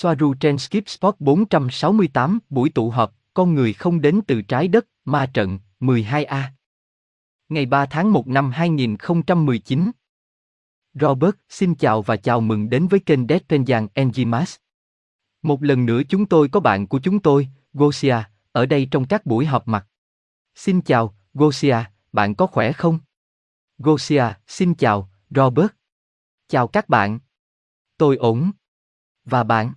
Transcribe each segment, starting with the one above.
Swaruu trên Skip Spot 468, buổi tụ họp, con người không đến từ trái đất, ma trận, 12A. Ngày 3 tháng 1 năm 2019. Robert, xin chào và chào mừng đến với kênh DeadPenjang NG Mass. Một lần nữa chúng tôi có bạn của chúng tôi, Gosia, ở đây trong các buổi họp mặt. Xin chào, Gosia, bạn có khỏe không? Gosia, xin chào, Robert. Chào các bạn. Tôi ổn. Và bạn?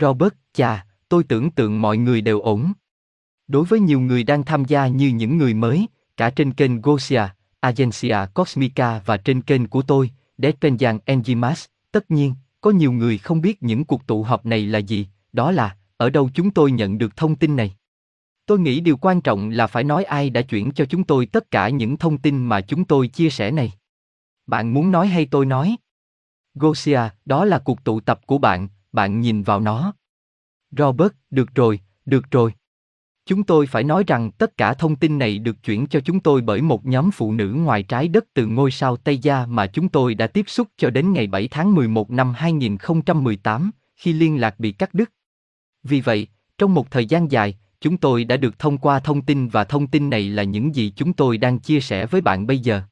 Robert, chà, tôi tưởng tượng mọi người đều ổn. Đối với nhiều người đang tham gia như những người mới, cả trên kênh Gosia, Agencia Cósmica và trên kênh của tôi, DeadPenjang NG Mass, tất nhiên, có nhiều người không biết những cuộc tụ họp này là gì, đó là, ở đâu chúng tôi nhận được thông tin này. Tôi nghĩ điều quan trọng là phải nói ai đã chuyển cho chúng tôi tất cả những thông tin mà chúng tôi chia sẻ này. Bạn muốn nói hay tôi nói? Gosia, đó là cuộc tụ tập của bạn, bạn nhìn vào nó. Robert, được rồi. Chúng tôi phải nói rằng tất cả thông tin này được chuyển cho chúng tôi bởi một nhóm phụ nữ ngoài trái đất từ ngôi sao Taygeta mà chúng tôi đã tiếp xúc cho đến ngày 7 tháng 11 năm 2018, khi liên lạc bị cắt đứt. Vì vậy, trong một thời gian dài, chúng tôi đã được thông qua thông tin và thông tin này là những gì chúng tôi đang chia sẻ với bạn bây giờ.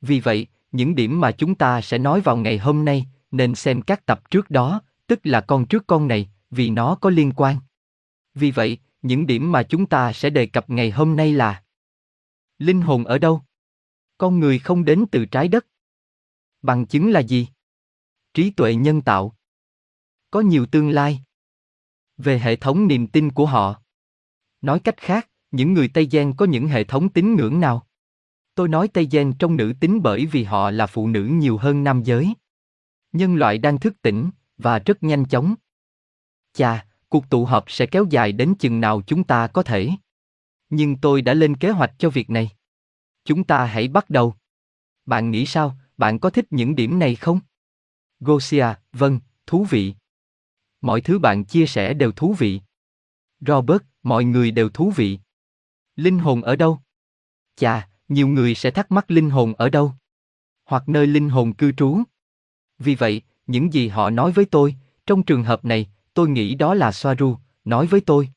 Vì vậy, những điểm mà chúng ta sẽ nói vào ngày hôm nay, nên xem các tập trước đó, tức là con trước con này, vì nó có liên quan. Vì vậy, những điểm mà chúng ta sẽ đề cập ngày hôm nay là: linh hồn ở đâu? Con người không đến từ trái đất. Bằng chứng là gì? Trí tuệ nhân tạo. Có nhiều tương lai. Về hệ thống niềm tin của họ. Nói cách khác, những người Tây Gen có những hệ thống tín ngưỡng nào? Tôi nói Tây Gen trong nữ tính bởi vì họ là phụ nữ nhiều hơn nam giới. Nhân loại đang thức tỉnh, và rất nhanh chóng. Chà, cuộc tụ họp sẽ kéo dài đến chừng nào chúng ta có thể. Nhưng tôi đã lên kế hoạch cho việc này. Chúng ta hãy bắt đầu. Bạn nghĩ sao, bạn có thích những điểm này không? Gosia, vâng, thú vị. Mọi thứ bạn chia sẻ đều thú vị. Robert, mọi người đều thú vị. Linh hồn ở đâu? Chà, nhiều người sẽ thắc mắc linh hồn ở đâu? Hoặc nơi linh hồn cư trú. Vì vậy, những gì họ nói với tôi, trong trường hợp này, tôi nghĩ đó là Swaruu, nói với tôi.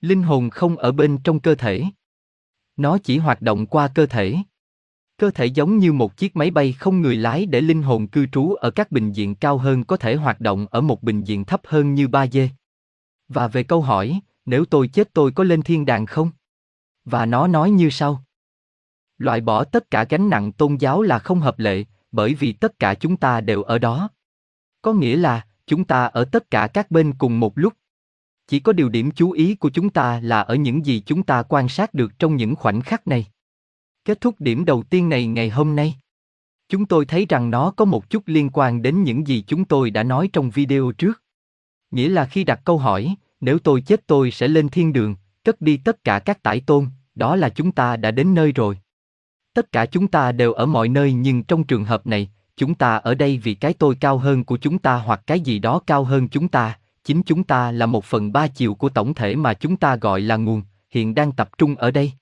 Linh hồn không ở bên trong cơ thể. Nó chỉ hoạt động qua cơ thể. Cơ thể giống như một chiếc máy bay không người lái để linh hồn cư trú ở các bình diện cao hơn có thể hoạt động ở một bình diện thấp hơn như 3D. Và về câu hỏi, nếu tôi chết tôi có lên thiên đàng không? Và nó nói như sau. Loại bỏ tất cả gánh nặng tôn giáo là không hợp lệ, bởi vì tất cả chúng ta đều ở đó. Có nghĩa là, chúng ta ở tất cả các bên cùng một lúc. Chỉ có điều điểm chú ý của chúng ta là ở những gì chúng ta quan sát được trong những khoảnh khắc này. Kết thúc điểm đầu tiên này ngày hôm nay. Chúng tôi thấy rằng nó có một chút liên quan đến những gì chúng tôi đã nói trong video trước. Nghĩa là khi đặt câu hỏi, nếu tôi chết tôi sẽ lên thiên đường, cất đi tất cả các tải tôn, đó là chúng ta đã đến nơi rồi. Tất cả chúng ta đều ở mọi nơi nhưng trong trường hợp này, chúng ta ở đây vì cái tôi cao hơn của chúng ta hoặc cái gì đó cao hơn chúng ta, chính chúng ta là 1/3 chiều của tổng thể mà chúng ta gọi là nguồn, hiện đang tập trung ở đây.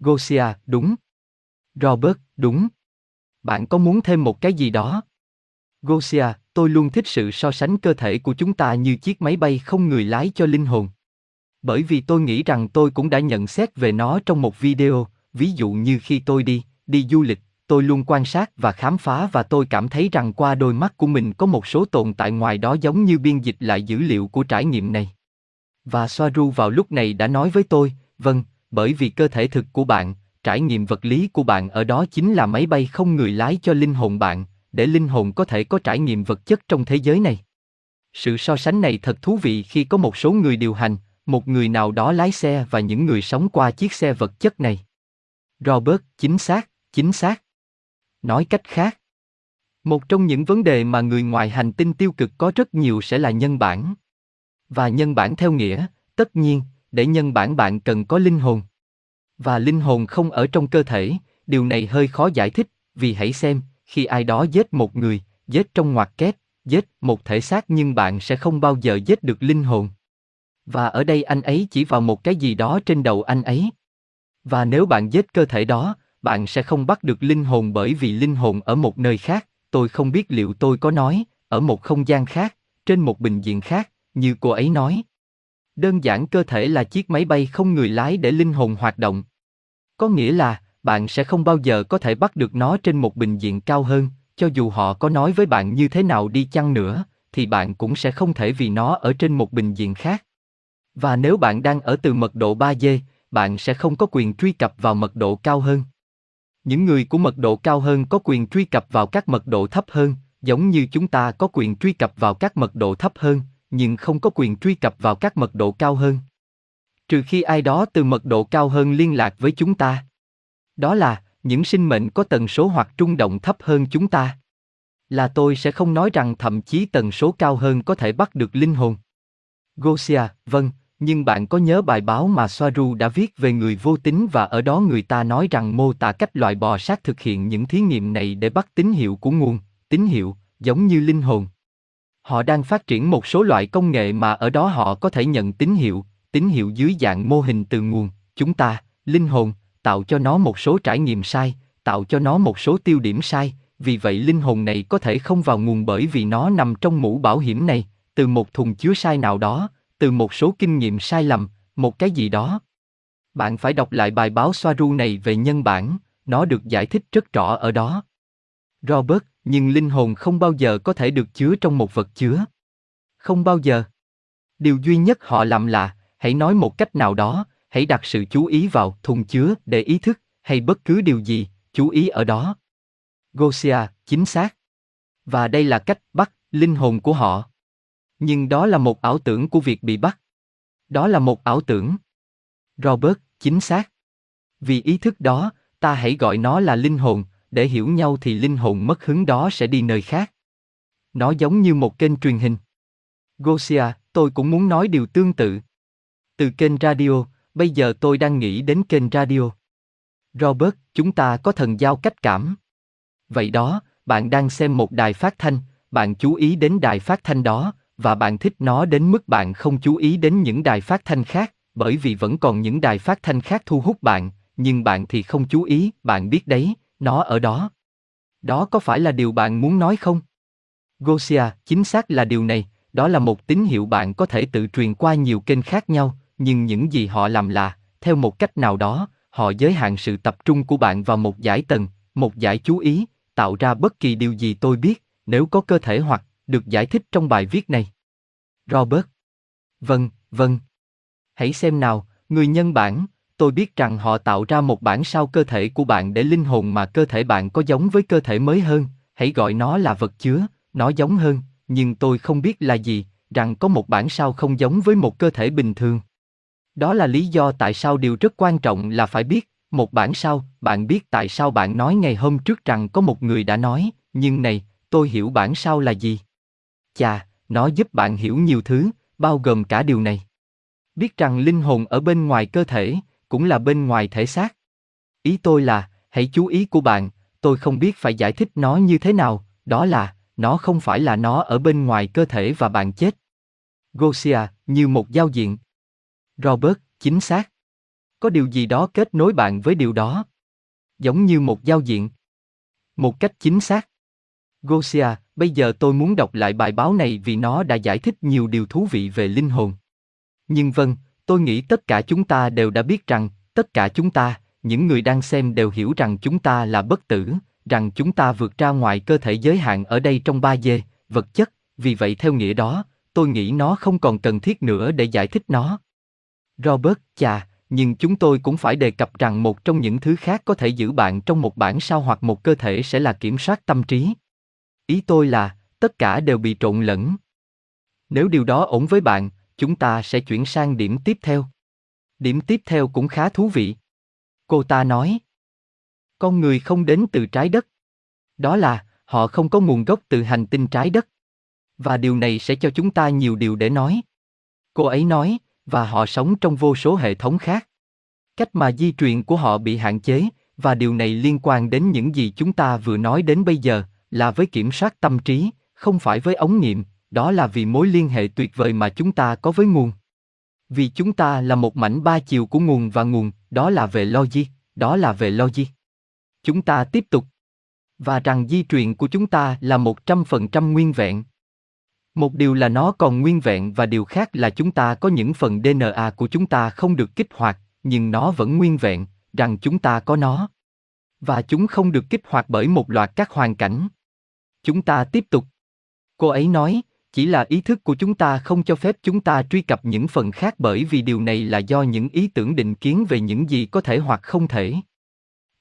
Gosia, đúng. Robert, đúng. Bạn có muốn thêm một cái gì đó? Gosia, tôi luôn thích sự so sánh cơ thể của chúng ta như chiếc máy bay không người lái cho linh hồn. Bởi vì tôi nghĩ rằng tôi cũng đã nhận xét về nó trong một video, ví dụ như khi tôi đi du lịch, tôi luôn quan sát và khám phá và tôi cảm thấy rằng qua đôi mắt của mình có một số tồn tại ngoài đó giống như biên dịch lại dữ liệu của trải nghiệm này. Và Swaruu vào lúc này đã nói với tôi, vâng, bởi vì cơ thể thực của bạn, trải nghiệm vật lý của bạn ở đó chính là máy bay không người lái cho linh hồn bạn, để linh hồn có thể có trải nghiệm vật chất trong thế giới này. Sự so sánh này thật thú vị khi có một số người điều hành, một người nào đó lái xe và những người sống qua chiếc xe vật chất này. Robert, chính xác. Nói cách khác, một trong những vấn đề mà người ngoài hành tinh tiêu cực có rất nhiều sẽ là nhân bản. Và nhân bản theo nghĩa, tất nhiên, để nhân bản bạn cần có linh hồn. Và linh hồn không ở trong cơ thể, điều này hơi khó giải thích, vì hãy xem, khi ai đó giết một người, giết trong ngoặc kép, giết một thể xác nhưng bạn sẽ không bao giờ giết được linh hồn. Và ở đây anh ấy chỉ vào một cái gì đó trên đầu anh ấy. Và nếu bạn giết cơ thể đó, bạn sẽ không bắt được linh hồn bởi vì linh hồn ở một nơi khác, tôi không biết liệu tôi có nói, ở một không gian khác, Trên một bình diện khác, như cô ấy nói, đơn giản cơ thể là chiếc máy bay không người lái để linh hồn hoạt động. Có nghĩa là, bạn sẽ không bao giờ có thể bắt được nó trên một bình diện cao hơn, cho dù họ có nói với bạn như thế nào đi chăng nữa, thì bạn cũng sẽ không thể vì nó ở trên một bình diện khác. Và nếu bạn đang ở từ mật độ 3D, bạn sẽ không có quyền truy cập vào mật độ cao hơn. Những người của mật độ cao hơn có quyền truy cập vào các mật độ thấp hơn, giống như chúng ta có quyền truy cập vào các mật độ thấp hơn, nhưng không có quyền truy cập vào các mật độ cao hơn. Trừ khi ai đó từ mật độ cao hơn liên lạc với chúng ta. Đó là, những sinh mệnh có tần số hoặc trung động thấp hơn chúng ta. Là tôi sẽ không nói rằng thậm chí tần số cao hơn có thể bắt được linh hồn. Gosia, vâng, nhưng bạn có nhớ bài báo mà Swaruu đã viết về người vô tính và ở đó người ta nói rằng mô tả cách loại bò sát thực hiện những thí nghiệm này để bắt tín hiệu của nguồn, tín hiệu, giống như linh hồn. Họ đang phát triển một số loại công nghệ mà ở đó họ có thể nhận tín hiệu dưới dạng mô hình từ nguồn, chúng ta, linh hồn, tạo cho nó một số trải nghiệm sai, tạo cho nó một số tiêu điểm sai, vì vậy linh hồn này có thể không vào nguồn bởi vì nó nằm trong mũ bảo hiểm này, từ một thùng chứa sai nào đó, từ một số kinh nghiệm sai lầm, một cái gì đó. Bạn phải đọc lại bài báo Swaruu này về nhân bản, nó được giải thích rất rõ ở đó. Robert, nhưng linh hồn không bao giờ có thể được chứa trong một vật chứa. Không bao giờ. Điều duy nhất họ làm là, hãy nói một cách nào đó, hãy đặt sự chú ý vào thùng chứa để ý thức, hay bất cứ điều gì, chú ý ở đó. Gosia, chính xác. Và đây là cách bắt linh hồn của họ. Nhưng đó là một ảo tưởng của việc bị bắt. Đó là một ảo tưởng. Robert, chính xác. Vì ý thức đó, ta hãy gọi nó là linh hồn, để hiểu nhau thì linh hồn mất hứng đó sẽ đi nơi khác. Nó giống như một kênh truyền hình. Gosia, tôi cũng muốn nói điều tương tự. Từ kênh radio, bây giờ tôi đang nghĩ đến kênh radio. Robert, chúng ta có thần giao cách cảm. Vậy đó, bạn đang xem một đài phát thanh, bạn chú ý đến đài phát thanh đó, và bạn thích nó đến mức bạn không chú ý đến những đài phát thanh khác, bởi vì vẫn còn những đài phát thanh khác thu hút bạn, nhưng bạn thì không chú ý, bạn biết đấy, nó ở đó. Đó có phải là điều bạn muốn nói không? Gosia, chính xác là điều này, đó là một tín hiệu bạn có thể tự truyền qua nhiều kênh khác nhau, nhưng những gì họ làm là, theo một cách nào đó, họ giới hạn sự tập trung của bạn vào một dải tầng, một dải chú ý, tạo ra bất kỳ điều gì tôi biết, nếu có cơ thể hoặc, được giải thích trong bài viết này. Robert. Vâng, vâng. Hãy xem nào, người nhân bản, tôi biết rằng họ tạo ra một bản sao cơ thể của bạn để linh hồn mà cơ thể bạn có giống với cơ thể mới hơn, hãy gọi nó là vật chứa, nó giống hơn, nhưng tôi không biết là gì, rằng có một bản sao không giống với một cơ thể bình thường. Đó là lý do tại sao điều rất quan trọng là phải biết, một bản sao, bạn biết tại sao bạn nói ngày hôm trước rằng có một người đã nói, nhưng này, tôi hiểu bản sao là gì. Chà, nó giúp bạn hiểu nhiều thứ, bao gồm cả điều này. Biết rằng linh hồn ở bên ngoài cơ thể, cũng là bên ngoài thể xác. Ý tôi là, hãy chú ý của bạn, tôi không biết phải giải thích nó như thế nào, đó là, nó không phải là nó ở bên ngoài cơ thể và bạn chết. Gosia, như một giao diện. Robert, chính xác. Có điều gì đó kết nối bạn với điều đó. Giống như một giao diện. Một cách chính xác. Gosia, bây giờ tôi muốn đọc lại bài báo này vì nó đã giải thích nhiều điều thú vị về linh hồn. Nhưng vâng, tôi nghĩ tất cả chúng ta đều đã biết rằng, tất cả chúng ta, những người đang xem đều hiểu rằng chúng ta là bất tử, rằng chúng ta vượt ra ngoài cơ thể giới hạn ở đây trong 3D, vật chất, vì vậy theo nghĩa đó, tôi nghĩ nó không còn cần thiết nữa để giải thích nó. Robert, chà, nhưng chúng tôi cũng phải đề cập rằng một trong những thứ khác có thể giữ bạn trong một bản sao hoặc một cơ thể sẽ là kiểm soát tâm trí. Ý tôi là, tất cả đều bị trộn lẫn. Nếu điều đó ổn với bạn, chúng ta sẽ chuyển sang điểm tiếp theo. Điểm tiếp theo cũng khá thú vị. Cô ta nói, con người không đến từ trái đất. Đó là, họ không có nguồn gốc từ hành tinh trái đất. Và điều này sẽ cho chúng ta nhiều điều để nói. Cô ấy nói, và họ sống trong vô số hệ thống khác. Cách mà di truyền của họ bị hạn chế, và điều này liên quan đến những gì chúng ta vừa nói đến bây giờ, là với kiểm soát tâm trí, không phải với ống nghiệm, đó là vì mối liên hệ tuyệt vời mà chúng ta có với nguồn. Vì chúng ta là một mảnh ba chiều của nguồn và nguồn, đó là về logic, đó là về logic. Chúng ta tiếp tục. Và rằng di truyền của chúng ta là 100% nguyên vẹn. Một điều là nó còn nguyên vẹn và điều khác là chúng ta có những phần DNA của chúng ta không được kích hoạt, nhưng nó vẫn nguyên vẹn, rằng chúng ta có nó. Và chúng không được kích hoạt bởi một loạt các hoàn cảnh. Chúng ta tiếp tục. Cô ấy nói, chỉ là ý thức của chúng ta không cho phép chúng ta truy cập những phần khác bởi vì điều này là do những ý tưởng định kiến về những gì có thể hoặc không thể.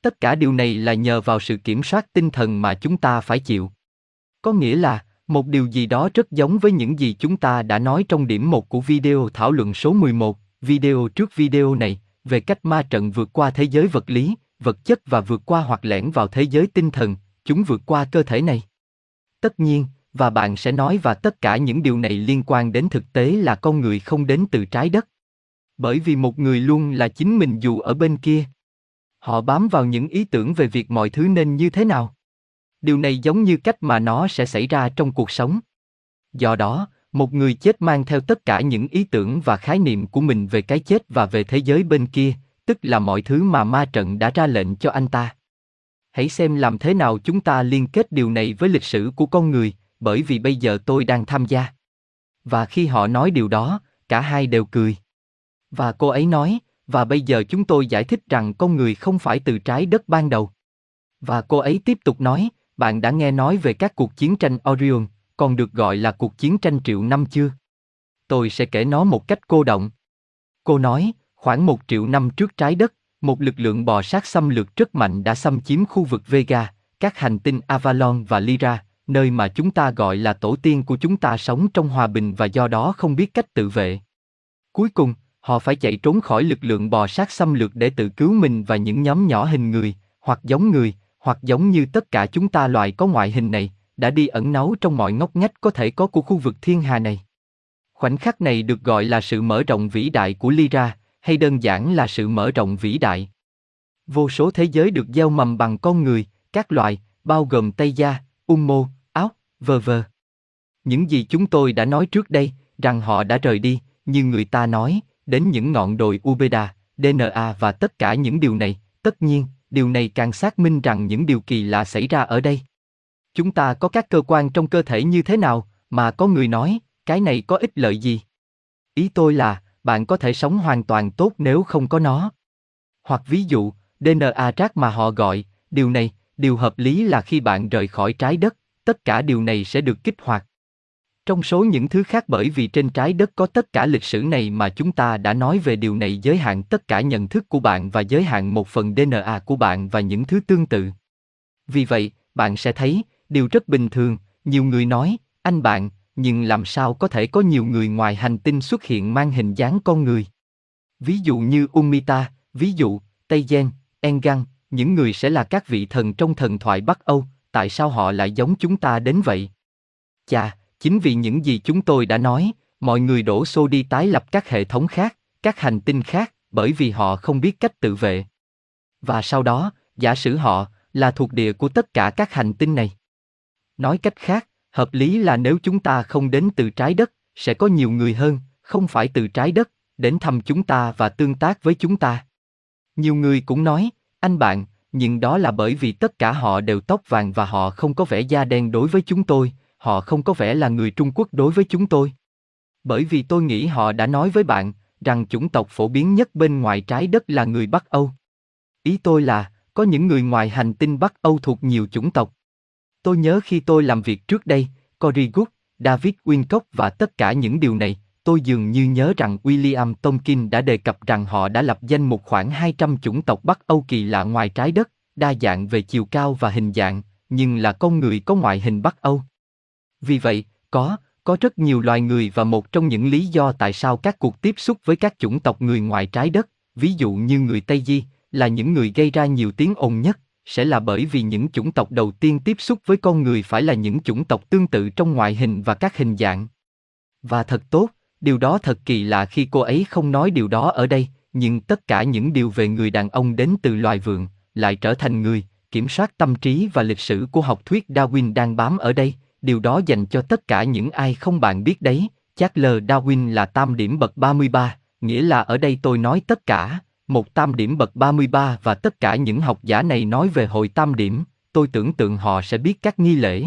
Tất cả điều này là nhờ vào sự kiểm soát tinh thần mà chúng ta phải chịu. Có nghĩa là, một điều gì đó rất giống với những gì chúng ta đã nói trong điểm 1 của video thảo luận số 11, video trước video này, về cách ma trận vượt qua thế giới vật lý, vật chất và vượt qua hoặc lẻn vào thế giới tinh thần, chúng vượt qua cơ thể này. Tất nhiên, và bạn sẽ nói và tất cả những điều này liên quan đến thực tế là con người không đến từ trái đất. Bởi vì một người luôn là chính mình dù ở bên kia. Họ bám vào những ý tưởng về việc mọi thứ nên như thế nào. Điều này giống như cách mà nó sẽ xảy ra trong cuộc sống. Do đó, một người chết mang theo tất cả những ý tưởng và khái niệm của mình về cái chết và về thế giới bên kia, tức là mọi thứ mà ma trận đã ra lệnh cho anh ta. Hãy xem làm thế nào chúng ta liên kết điều này với lịch sử của con người, bởi vì bây giờ tôi đang tham gia. Và khi họ nói điều đó, cả hai đều cười. Và cô ấy nói, và bây giờ chúng tôi giải thích rằng con người không phải từ trái đất ban đầu. Và cô ấy tiếp tục nói, bạn đã nghe nói về các cuộc chiến tranh Orion, còn được gọi là cuộc chiến tranh triệu năm chưa? Tôi sẽ kể nó một cách cô đọng. Cô nói, khoảng 1 triệu năm trước trái đất, một lực lượng bò sát xâm lược rất mạnh đã xâm chiếm khu vực Vega, các hành tinh Avalon và Lyra, nơi mà chúng ta gọi là tổ tiên của chúng ta sống trong hòa bình và do đó không biết cách tự vệ. Cuối cùng, họ phải chạy trốn khỏi lực lượng bò sát xâm lược để tự cứu mình và những nhóm nhỏ hình người, hoặc giống người, hoặc giống như tất cả chúng ta loài có ngoại hình này, đã đi ẩn náu trong mọi ngóc ngách có thể có của khu vực thiên hà này. Khoảnh khắc này được gọi là sự mở rộng vĩ đại của Lyra, hay đơn giản là sự mở rộng vĩ đại. Vô số thế giới được gieo mầm bằng con người, các loài, bao gồm Taygeta, Ummo, Áo, v.v. Những gì chúng tôi đã nói trước đây, rằng họ đã rời đi, như người ta nói, đến những ngọn đồi Umita, DNA và tất cả những điều này, tất nhiên. Điều này càng xác minh rằng những điều kỳ lạ xảy ra ở đây. Chúng ta có các cơ quan trong cơ thể như thế nào mà có người nói, cái này có ích lợi gì? Ý tôi là, bạn có thể sống hoàn toàn tốt nếu không có nó. Hoặc ví dụ, DNA rác mà họ gọi, điều này, điều hợp lý là khi bạn rời khỏi trái đất, tất cả điều này sẽ được kích hoạt. Trong số những thứ khác bởi vì trên trái đất có tất cả lịch sử này mà chúng ta đã nói về điều này giới hạn tất cả nhận thức của bạn và giới hạn một phần DNA của bạn và những thứ tương tự. Vì vậy, bạn sẽ thấy, điều rất bình thường, nhiều người nói, anh bạn, nhưng làm sao có thể có nhiều người ngoài hành tinh xuất hiện mang hình dáng con người? Ví dụ như Umita, ví dụ, Taygeta, En Gan, những người sẽ là các vị thần trong thần thoại Bắc Âu, tại sao họ lại giống chúng ta đến vậy? Chà! Chính vì những gì chúng tôi đã nói, mọi người đổ xô đi tái lập các hệ thống khác, các hành tinh khác, bởi vì họ không biết cách tự vệ. Và sau đó, giả sử họ là thuộc địa của tất cả các hành tinh này. Nói cách khác, hợp lý là nếu chúng ta không đến từ trái đất, sẽ có nhiều người hơn, không phải từ trái đất, đến thăm chúng ta và tương tác với chúng ta. Nhiều người cũng nói, anh bạn, nhưng đó là bởi vì tất cả họ đều tóc vàng và họ không có vẻ da đen đối với chúng tôi. Họ không có vẻ là người Trung Quốc đối với chúng tôi. Bởi vì tôi nghĩ họ đã nói với bạn rằng chủng tộc phổ biến nhất bên ngoài trái đất là người Bắc Âu. Ý tôi là, có những người ngoài hành tinh Bắc Âu thuộc nhiều chủng tộc. Tôi nhớ khi tôi làm việc trước đây, Cory Goode, David Wincock và tất cả những điều này, tôi dường như nhớ rằng William Tomkin đã đề cập rằng họ đã lập danh mục khoảng 200 chủng tộc Bắc Âu kỳ lạ ngoài trái đất, đa dạng về chiều cao và hình dạng, nhưng là con người có ngoại hình Bắc Âu. Vì vậy, có rất nhiều loài người và một trong những lý do tại sao các cuộc tiếp xúc với các chủng tộc người ngoài trái đất, ví dụ như người Tây Di, là những người gây ra nhiều tiếng ồn nhất, sẽ là bởi vì những chủng tộc đầu tiên tiếp xúc với con người phải là những chủng tộc tương tự trong ngoại hình và các hình dạng. Và thật tốt, điều đó thật kỳ lạ khi cô ấy không nói điều đó ở đây, nhưng tất cả những điều về người đàn ông đến từ loài vượn, lại trở thành người, kiểm soát tâm trí và lịch sử của học thuyết Darwin đang bám ở đây. Điều đó dành cho tất cả những ai không bạn biết đấy, Charles Darwin là tam điểm bậc 33, nghĩa là ở đây tôi nói tất cả, một tam điểm bậc 33 và tất cả những học giả này nói về hội tam điểm, tôi tưởng tượng họ sẽ biết các nghi lễ.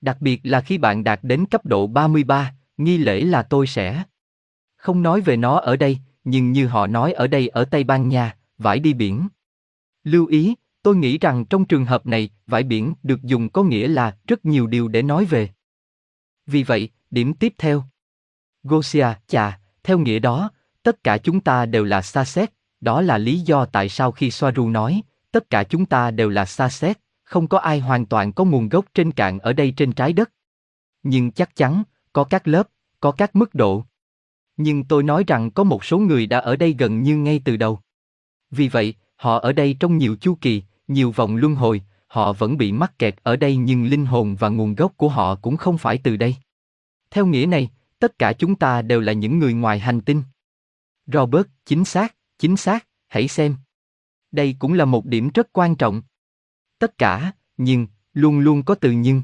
Đặc biệt là khi bạn đạt đến cấp độ 33, nghi lễ là tôi sẽ không nói về nó ở đây, nhưng như họ nói ở đây ở Tây Ban Nha, vải đi biển. Lưu ý, tôi nghĩ rằng trong trường hợp này, vải biển được dùng có nghĩa là rất nhiều điều để nói về. Vì vậy, điểm tiếp theo. Gosia, chà, theo nghĩa đó, tất cả chúng ta đều là xa xét, đó là lý do tại sao khi Swaruu nói, tất cả chúng ta đều là xa xét, không có ai hoàn toàn có nguồn gốc trên cạn ở đây trên trái đất. Nhưng chắc chắn, có các lớp, có các mức độ. Nhưng tôi nói rằng có một số người đã ở đây gần như ngay từ đầu. Vì vậy, họ ở đây trong nhiều chu kỳ, nhiều vòng luân hồi, họ vẫn bị mắc kẹt ở đây nhưng linh hồn và nguồn gốc của họ cũng không phải từ đây. Theo nghĩa này, tất cả chúng ta đều là những người ngoài hành tinh. Robert, chính xác, hãy xem. Đây cũng là một điểm rất quan trọng. Tất cả, nhưng, luôn luôn có từ nhưng.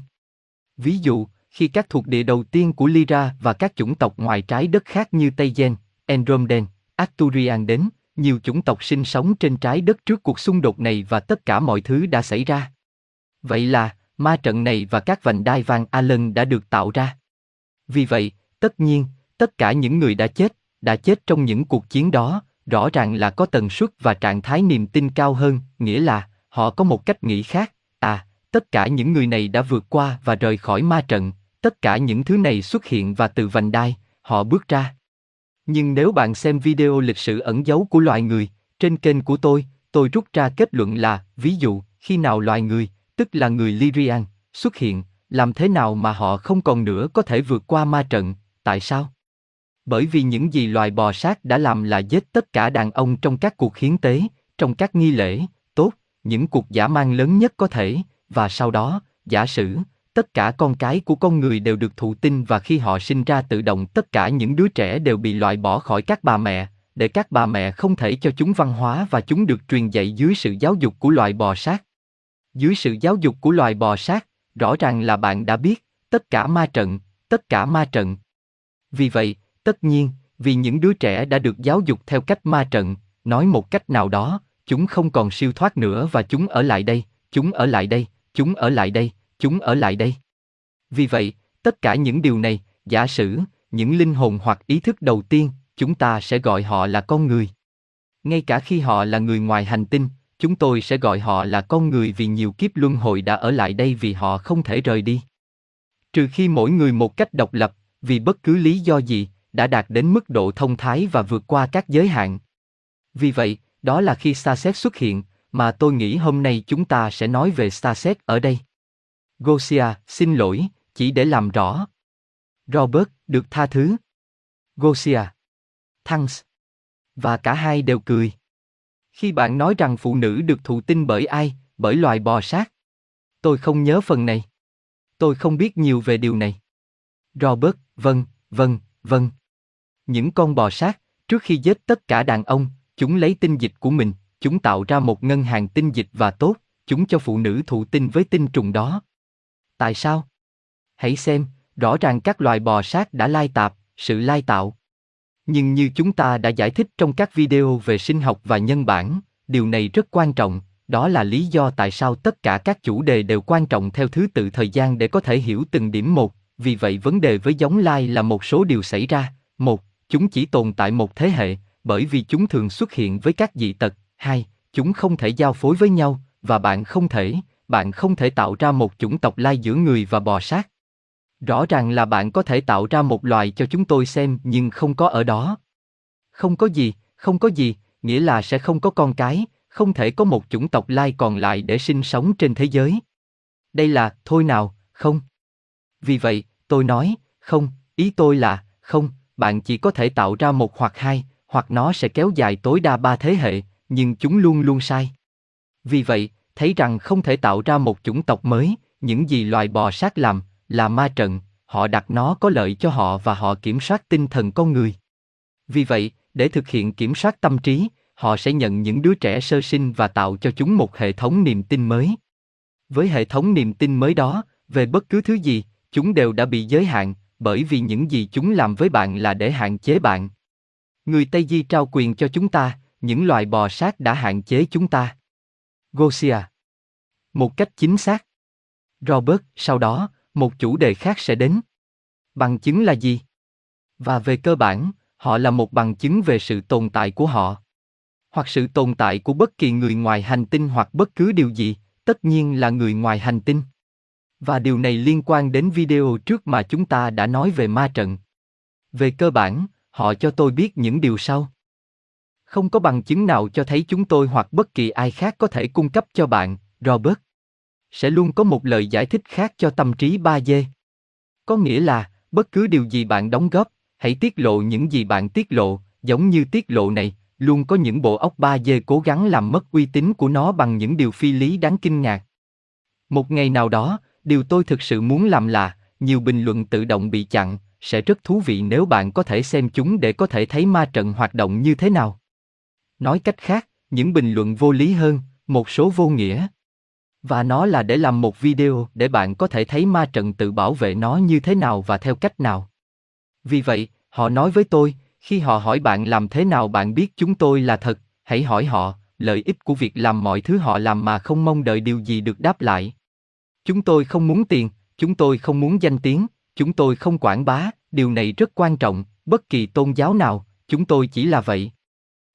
Ví dụ, khi các thuộc địa đầu tiên của Lyra và các chủng tộc ngoài trái đất khác như Taygeta, Andromedan, Arcturian đến, nhiều chủng tộc sinh sống trên trái đất trước cuộc xung đột này và tất cả mọi thứ đã xảy ra. Vậy là, ma trận này và các vành đai vàng Alen đã được tạo ra. Vì vậy, tất nhiên, tất cả những người đã chết trong những cuộc chiến đó, rõ ràng là có tần suất và trạng thái niềm tin cao hơn, nghĩa là, họ có một cách nghĩ khác, à, tất cả những người này đã vượt qua và rời khỏi ma trận, tất cả những thứ này xuất hiện và từ vành đai, họ bước ra. Nhưng nếu bạn xem video lịch sử ẩn giấu của loài người, trên kênh của tôi rút ra kết luận là, ví dụ, khi nào loài người, tức là người Lyrian, xuất hiện, làm thế nào mà họ không còn nữa có thể vượt qua ma trận, tại sao? Bởi vì những gì loài bò sát đã làm là giết tất cả đàn ông trong các cuộc hiến tế, trong các nghi lễ, tốt, những cuộc dã man lớn nhất có thể, và sau đó, giả sử, tất cả con cái của con người đều được thụ tinh và khi họ sinh ra tự động tất cả những đứa trẻ đều bị loại bỏ khỏi các bà mẹ, để các bà mẹ không thể cho chúng văn hóa và chúng được truyền dạy dưới sự giáo dục của loài bò sát. Dưới sự giáo dục của loài bò sát, rõ ràng là bạn đã biết, tất cả ma trận, tất cả ma trận. Vì vậy, tất nhiên, vì những đứa trẻ đã được giáo dục theo cách ma trận, nói một cách nào đó, chúng không còn siêu thoát nữa và chúng ở lại đây, chúng ở lại đây, chúng ở lại đây, chúng ở lại đây. Vì vậy, tất cả những điều này, giả sử, những linh hồn hoặc ý thức đầu tiên, chúng ta sẽ gọi họ là con người. Ngay cả khi họ là người ngoài hành tinh, chúng tôi sẽ gọi họ là con người vì nhiều kiếp luân hồi đã ở lại đây vì họ không thể rời đi. Trừ khi mỗi người một cách độc lập, vì bất cứ lý do gì, đã đạt đến mức độ thông thái và vượt qua các giới hạn. Vì vậy, đó là khi xa xét xuất hiện, mà tôi nghĩ hôm nay chúng ta sẽ nói về xa xét ở đây. Gosia, xin lỗi, chỉ để làm rõ. Robert, được tha thứ. Gosia, thanks. Và cả hai đều cười. Khi bạn nói rằng phụ nữ được thụ tinh bởi ai, bởi loài bò sát. Tôi không nhớ phần này. Tôi không biết nhiều về điều này. Robert, vâng, vâng, vâng. Những con bò sát, trước khi giết tất cả đàn ông, chúng lấy tinh dịch của mình, chúng tạo ra một ngân hàng tinh dịch và tốt, chúng cho phụ nữ thụ tinh với tinh trùng đó. Tại sao? Hãy xem, rõ ràng các loài bò sát đã lai tạp, sự lai tạo. Nhưng như chúng ta đã giải thích trong các video về sinh học và nhân bản, điều này rất quan trọng, đó là lý do tại sao tất cả các chủ đề đều quan trọng theo thứ tự thời gian để có thể hiểu từng điểm một, vì vậy vấn đề với giống lai là một số điều xảy ra. Một, chúng chỉ tồn tại một thế hệ, bởi vì chúng thường xuất hiện với các dị tật. Hai, chúng không thể giao phối với nhau, và bạn không thể tạo ra một chủng tộc lai giữa người và bò sát. Rõ ràng là bạn có thể tạo ra một loài cho chúng tôi xem nhưng không có ở đó. Không có gì, nghĩa là sẽ không có con cái, không thể có một chủng tộc lai còn lại để sinh sống trên thế giới. Đây là, thôi nào, không. Vì vậy, tôi nói, không, ý tôi là, không, bạn chỉ có thể tạo ra một hoặc hai, hoặc nó sẽ kéo dài tối đa 3 thế hệ, nhưng chúng luôn luôn sai. Vì vậy, thấy rằng không thể tạo ra một chủng tộc mới, những gì loài bò sát làm, là ma trận, họ đặt nó có lợi cho họ và họ kiểm soát tinh thần con người. Vì vậy, để thực hiện kiểm soát tâm trí, họ sẽ nhận những đứa trẻ sơ sinh và tạo cho chúng một hệ thống niềm tin mới. Với hệ thống niềm tin mới đó, về bất cứ thứ gì, chúng đều đã bị giới hạn, bởi vì những gì chúng làm với bạn là để hạn chế bạn. Người Tây Di trao quyền cho chúng ta, những loài bò sát đã hạn chế chúng ta. Gosia. Một cách chính xác. Robert, sau đó, một chủ đề khác sẽ đến. Bằng chứng là gì? Và về cơ bản, họ là một bằng chứng về sự tồn tại của họ, hoặc sự tồn tại của bất kỳ người ngoài hành tinh hoặc bất cứ điều gì, tất nhiên là người ngoài hành tinh. Và điều này liên quan đến video trước mà chúng ta đã nói về ma trận. Về cơ bản, họ cho tôi biết những điều sau. Không có bằng chứng nào cho thấy chúng tôi hoặc bất kỳ ai khác có thể cung cấp cho bạn, Robert. Sẽ luôn có một lời giải thích khác cho tâm trí 3D. Có nghĩa là, bất cứ điều gì bạn đóng góp, hãy tiết lộ những gì bạn tiết lộ, giống như tiết lộ này, luôn có những bộ óc 3D cố gắng làm mất uy tín của nó bằng những điều phi lý đáng kinh ngạc. Một ngày nào đó, điều tôi thực sự muốn làm là, nhiều bình luận tự động bị chặn, sẽ rất thú vị nếu bạn có thể xem chúng để có thể thấy ma trận hoạt động như thế nào. Nói cách khác, những bình luận vô lý hơn, một số vô nghĩa. Và nó là để làm một video để bạn có thể thấy ma trận tự bảo vệ nó như thế nào và theo cách nào. Vì vậy, họ nói với tôi, khi họ hỏi bạn làm thế nào bạn biết chúng tôi là thật, hãy hỏi họ, lợi ích của việc làm mọi thứ họ làm mà không mong đợi điều gì được đáp lại. Chúng tôi không muốn tiền, chúng tôi không muốn danh tiếng, chúng tôi không quảng bá, điều này rất quan trọng, bất kỳ tôn giáo nào, chúng tôi chỉ là vậy.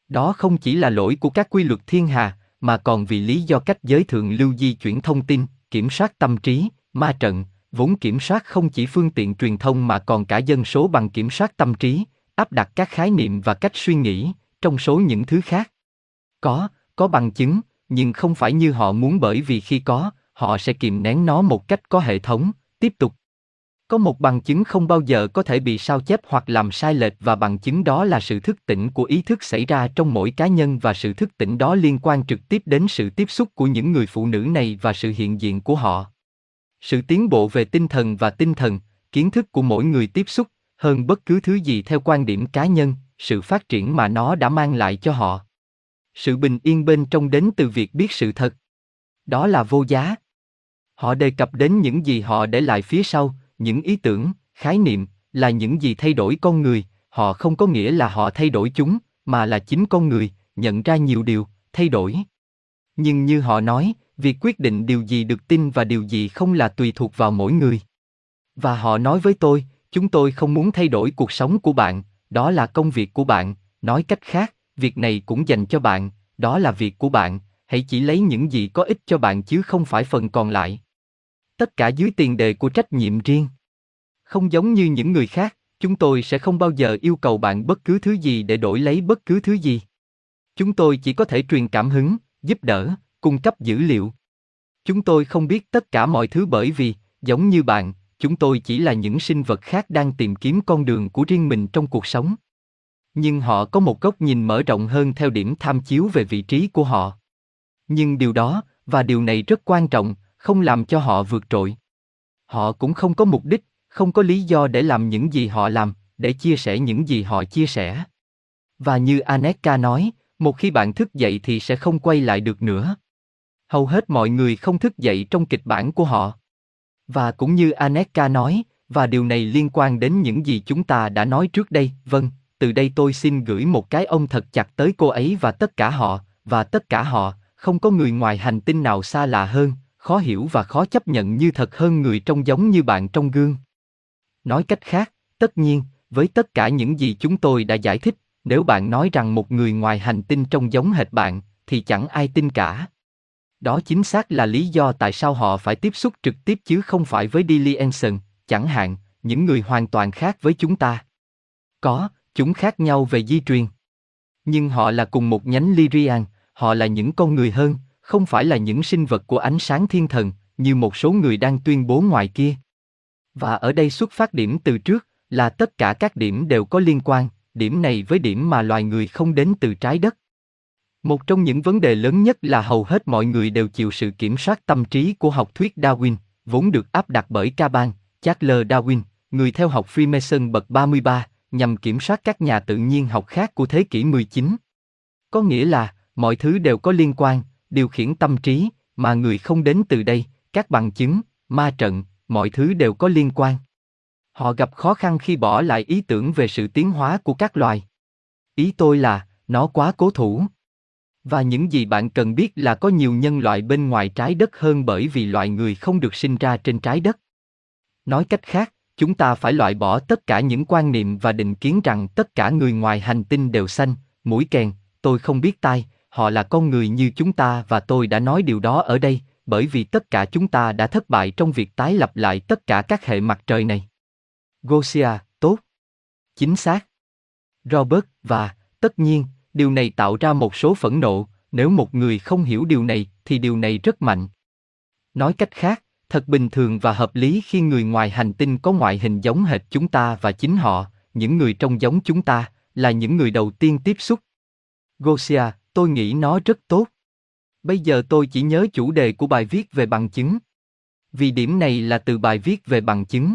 Đó không chỉ là lỗi của các quy luật thiên hà, mà còn vì lý do cách giới thượng lưu di chuyển thông tin, kiểm soát tâm trí, ma trận, vốn kiểm soát không chỉ phương tiện truyền thông mà còn cả dân số bằng kiểm soát tâm trí, áp đặt các khái niệm và cách suy nghĩ, trong số những thứ khác. Có bằng chứng, nhưng không phải như họ muốn bởi vì khi có, họ sẽ kìm nén nó một cách có hệ thống, tiếp tục. Có một bằng chứng không bao giờ có thể bị sao chép hoặc làm sai lệch và bằng chứng đó là sự thức tỉnh của ý thức xảy ra trong mỗi cá nhân và sự thức tỉnh đó liên quan trực tiếp đến sự tiếp xúc của những người phụ nữ này và sự hiện diện của họ. Sự tiến bộ về tinh thần và tinh thần, kiến thức của mỗi người tiếp xúc, hơn bất cứ thứ gì theo quan điểm cá nhân, sự phát triển mà nó đã mang lại cho họ. Sự bình yên bên trong đến từ việc biết sự thật. Đó là vô giá. Họ đề cập đến những gì họ để lại phía sau. Những ý tưởng, khái niệm, là những gì thay đổi con người, họ không có nghĩa là họ thay đổi chúng, mà là chính con người, nhận ra nhiều điều, thay đổi. Nhưng như họ nói, việc quyết định điều gì được tin và điều gì không là tùy thuộc vào mỗi người. Và họ nói với tôi, chúng tôi không muốn thay đổi cuộc sống của bạn, đó là công việc của bạn, nói cách khác, việc này cũng dành cho bạn, đó là việc của bạn, hãy chỉ lấy những gì có ích cho bạn chứ không phải phần còn lại. Tất cả dưới tiền đề của trách nhiệm riêng. Không giống như những người khác, chúng tôi sẽ không bao giờ yêu cầu bạn bất cứ thứ gì để đổi lấy bất cứ thứ gì. Chúng tôi chỉ có thể truyền cảm hứng, giúp đỡ, cung cấp dữ liệu. Chúng tôi không biết tất cả mọi thứ bởi vì, giống như bạn, chúng tôi chỉ là những sinh vật khác đang tìm kiếm con đường của riêng mình trong cuộc sống. Nhưng họ có một góc nhìn mở rộng hơn theo điểm tham chiếu về vị trí của họ. Nhưng điều đó, và điều này rất quan trọng, không làm cho họ vượt trội. Họ cũng không có mục đích, không có lý do để làm những gì họ làm, để chia sẻ những gì họ chia sẻ. Và như Anéeka nói, một khi bạn thức dậy thì sẽ không quay lại được nữa. Hầu hết mọi người không thức dậy trong kịch bản của họ. Và cũng như Anéeka nói, và điều này liên quan đến những gì chúng ta đã nói trước đây, vâng, từ đây tôi xin gửi một cái ôm thật chặt tới cô ấy và tất cả họ, không có người ngoài hành tinh nào xa lạ hơn, khó hiểu và khó chấp nhận như thật hơn người trông giống như bạn trong gương. Nói cách khác, tất nhiên, với tất cả những gì chúng tôi đã giải thích, nếu bạn nói rằng một người ngoài hành tinh trông giống hệt bạn, thì chẳng ai tin cả. Đó chính xác là lý do tại sao họ phải tiếp xúc trực tiếp chứ không phải với Delhi Ensign, chẳng hạn, những người hoàn toàn khác với chúng ta. Có, chúng khác nhau về di truyền. Nhưng họ là cùng một nhánh Lyrian, họ là những con người hơn, không phải là những sinh vật của ánh sáng thiên thần, như một số người đang tuyên bố ngoài kia. Và ở đây xuất phát điểm từ trước, là tất cả các điểm đều có liên quan, điểm này với điểm mà loài người không đến từ trái đất. Một trong những vấn đề lớn nhất là hầu hết mọi người đều chịu sự kiểm soát tâm trí của học thuyết Darwin, vốn được áp đặt bởi Caban, Charles Darwin, người theo học Freemason bậc 33, nhằm kiểm soát các nhà tự nhiên học khác của thế kỷ 19. Có nghĩa là, mọi thứ đều có liên quan, điều khiển tâm trí, mà người không đến từ đây, các bằng chứng, ma trận, mọi thứ đều có liên quan. Họ gặp khó khăn khi bỏ lại ý tưởng về sự tiến hóa của các loài. Ý tôi là, nó quá cố thủ. Và những gì bạn cần biết là có nhiều nhân loại bên ngoài trái đất hơn bởi vì loài người không được sinh ra trên trái đất. Nói cách khác, chúng ta phải loại bỏ tất cả những quan niệm và định kiến rằng tất cả người ngoài hành tinh đều xanh, mũi kèn, tôi không biết tai, họ là con người như chúng ta và tôi đã nói điều đó ở đây, bởi vì tất cả chúng ta đã thất bại trong việc tái lập lại tất cả các hệ mặt trời này. Gosia, tốt. Chính xác. Robert, và, tất nhiên, điều này tạo ra một số phẫn nộ, nếu một người không hiểu điều này thì điều này rất mạnh. Nói cách khác, thật bình thường và hợp lý khi người ngoài hành tinh có ngoại hình giống hệt chúng ta và chính họ, những người trông giống chúng ta, là những người đầu tiên tiếp xúc. Gosia, tôi nghĩ nó rất tốt. Bây giờ tôi chỉ nhớ chủ đề của bài viết về bằng chứng. Vì điểm này là từ bài viết về bằng chứng.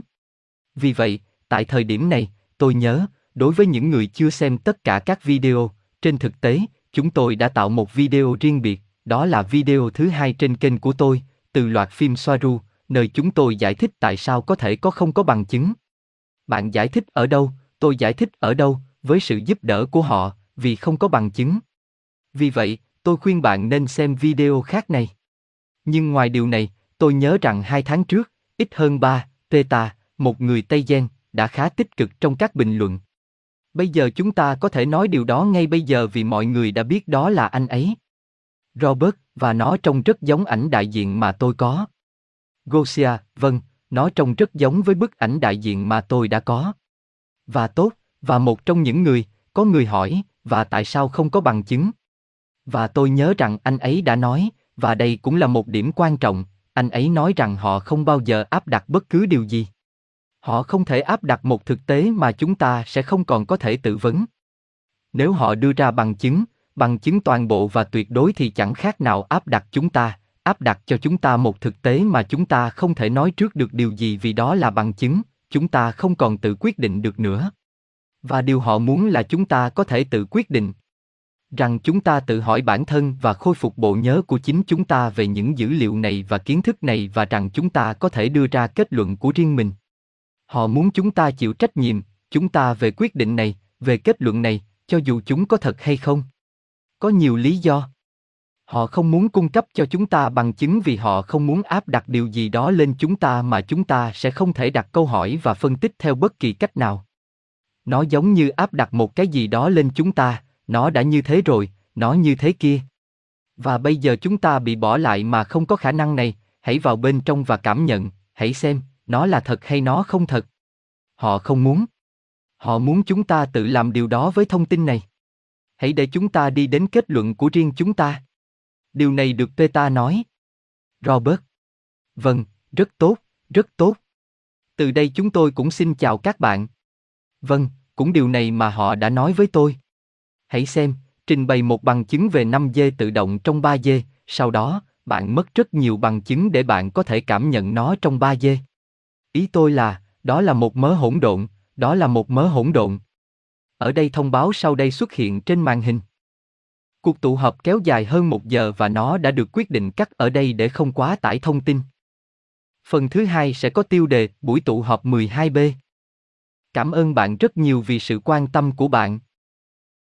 Vì vậy, tại thời điểm này, tôi nhớ, đối với những người chưa xem tất cả các video, trên thực tế, chúng tôi đã tạo một video riêng biệt, đó là video thứ 2 trên kênh của tôi, từ loạt phim Swaruu, nơi chúng tôi giải thích tại sao có thể không có bằng chứng. Bạn giải thích ở đâu, tôi giải thích ở đâu, với sự giúp đỡ của họ, vì không có bằng chứng. Vì vậy, tôi khuyên bạn nên xem video khác này. Nhưng ngoài điều này, tôi nhớ rằng 2 tháng trước, ít hơn 3, Peta, một người Taygeta, đã khá tích cực trong các bình luận. Bây giờ chúng ta có thể nói điều đó ngay bây giờ vì mọi người đã biết đó là anh ấy. Robert, và nó trông rất giống ảnh đại diện mà tôi có. Gosia, vâng, nó trông rất giống với bức ảnh đại diện mà tôi đã có. Và tốt, và một trong những người, có người hỏi, và tại sao không có bằng chứng? Và tôi nhớ rằng anh ấy đã nói, và đây cũng là một điểm quan trọng, anh ấy nói rằng họ không bao giờ áp đặt bất cứ điều gì. Họ không thể áp đặt một thực tế mà chúng ta sẽ không còn có thể tự vấn. Nếu họ đưa ra bằng chứng toàn bộ và tuyệt đối thì chẳng khác nào áp đặt cho chúng ta một thực tế mà chúng ta không thể nói trước được điều gì vì đó là bằng chứng, chúng ta không còn tự quyết định được nữa. Và điều họ muốn là chúng ta có thể tự quyết định. Rằng chúng ta tự hỏi bản thân và khôi phục bộ nhớ của chính chúng ta về những dữ liệu này và kiến thức này và rằng chúng ta có thể đưa ra kết luận của riêng mình. Họ muốn chúng ta chịu trách nhiệm, chúng ta về quyết định này, về kết luận này, cho dù chúng có thật hay không. Có nhiều lý do. Họ không muốn cung cấp cho chúng ta bằng chứng vì họ không muốn áp đặt điều gì đó lên chúng ta mà chúng ta sẽ không thể đặt câu hỏi và phân tích theo bất kỳ cách nào. Nó giống như áp đặt một cái gì đó lên chúng ta, nó đã như thế rồi, nó như thế kia. Và bây giờ chúng ta bị bỏ lại mà không có khả năng này, hãy vào bên trong và cảm nhận, hãy xem, nó là thật hay nó không thật. Họ không muốn. Họ muốn chúng ta tự làm điều đó với thông tin này. Hãy để chúng ta đi đến kết luận của riêng chúng ta. Điều này được Peta nói. Robert. Vâng, rất tốt, rất tốt. Từ đây chúng tôi cũng xin chào các bạn. Vâng, cũng điều này mà họ đã nói với tôi. Hãy xem, trình bày một bằng chứng về 5G tự động trong 3G, sau đó, bạn mất rất nhiều bằng chứng để bạn có thể cảm nhận nó trong 3G. Ý tôi là, đó là một mớ hỗn độn, đó là một mớ hỗn độn. Ở đây thông báo sau đây xuất hiện trên màn hình. Cuộc tụ họp kéo dài hơn 1 giờ và nó đã được quyết định cắt ở đây để không quá tải thông tin. Phần thứ 2 sẽ có tiêu đề Buổi tụ họp 12B. Cảm ơn bạn rất nhiều vì sự quan tâm của bạn.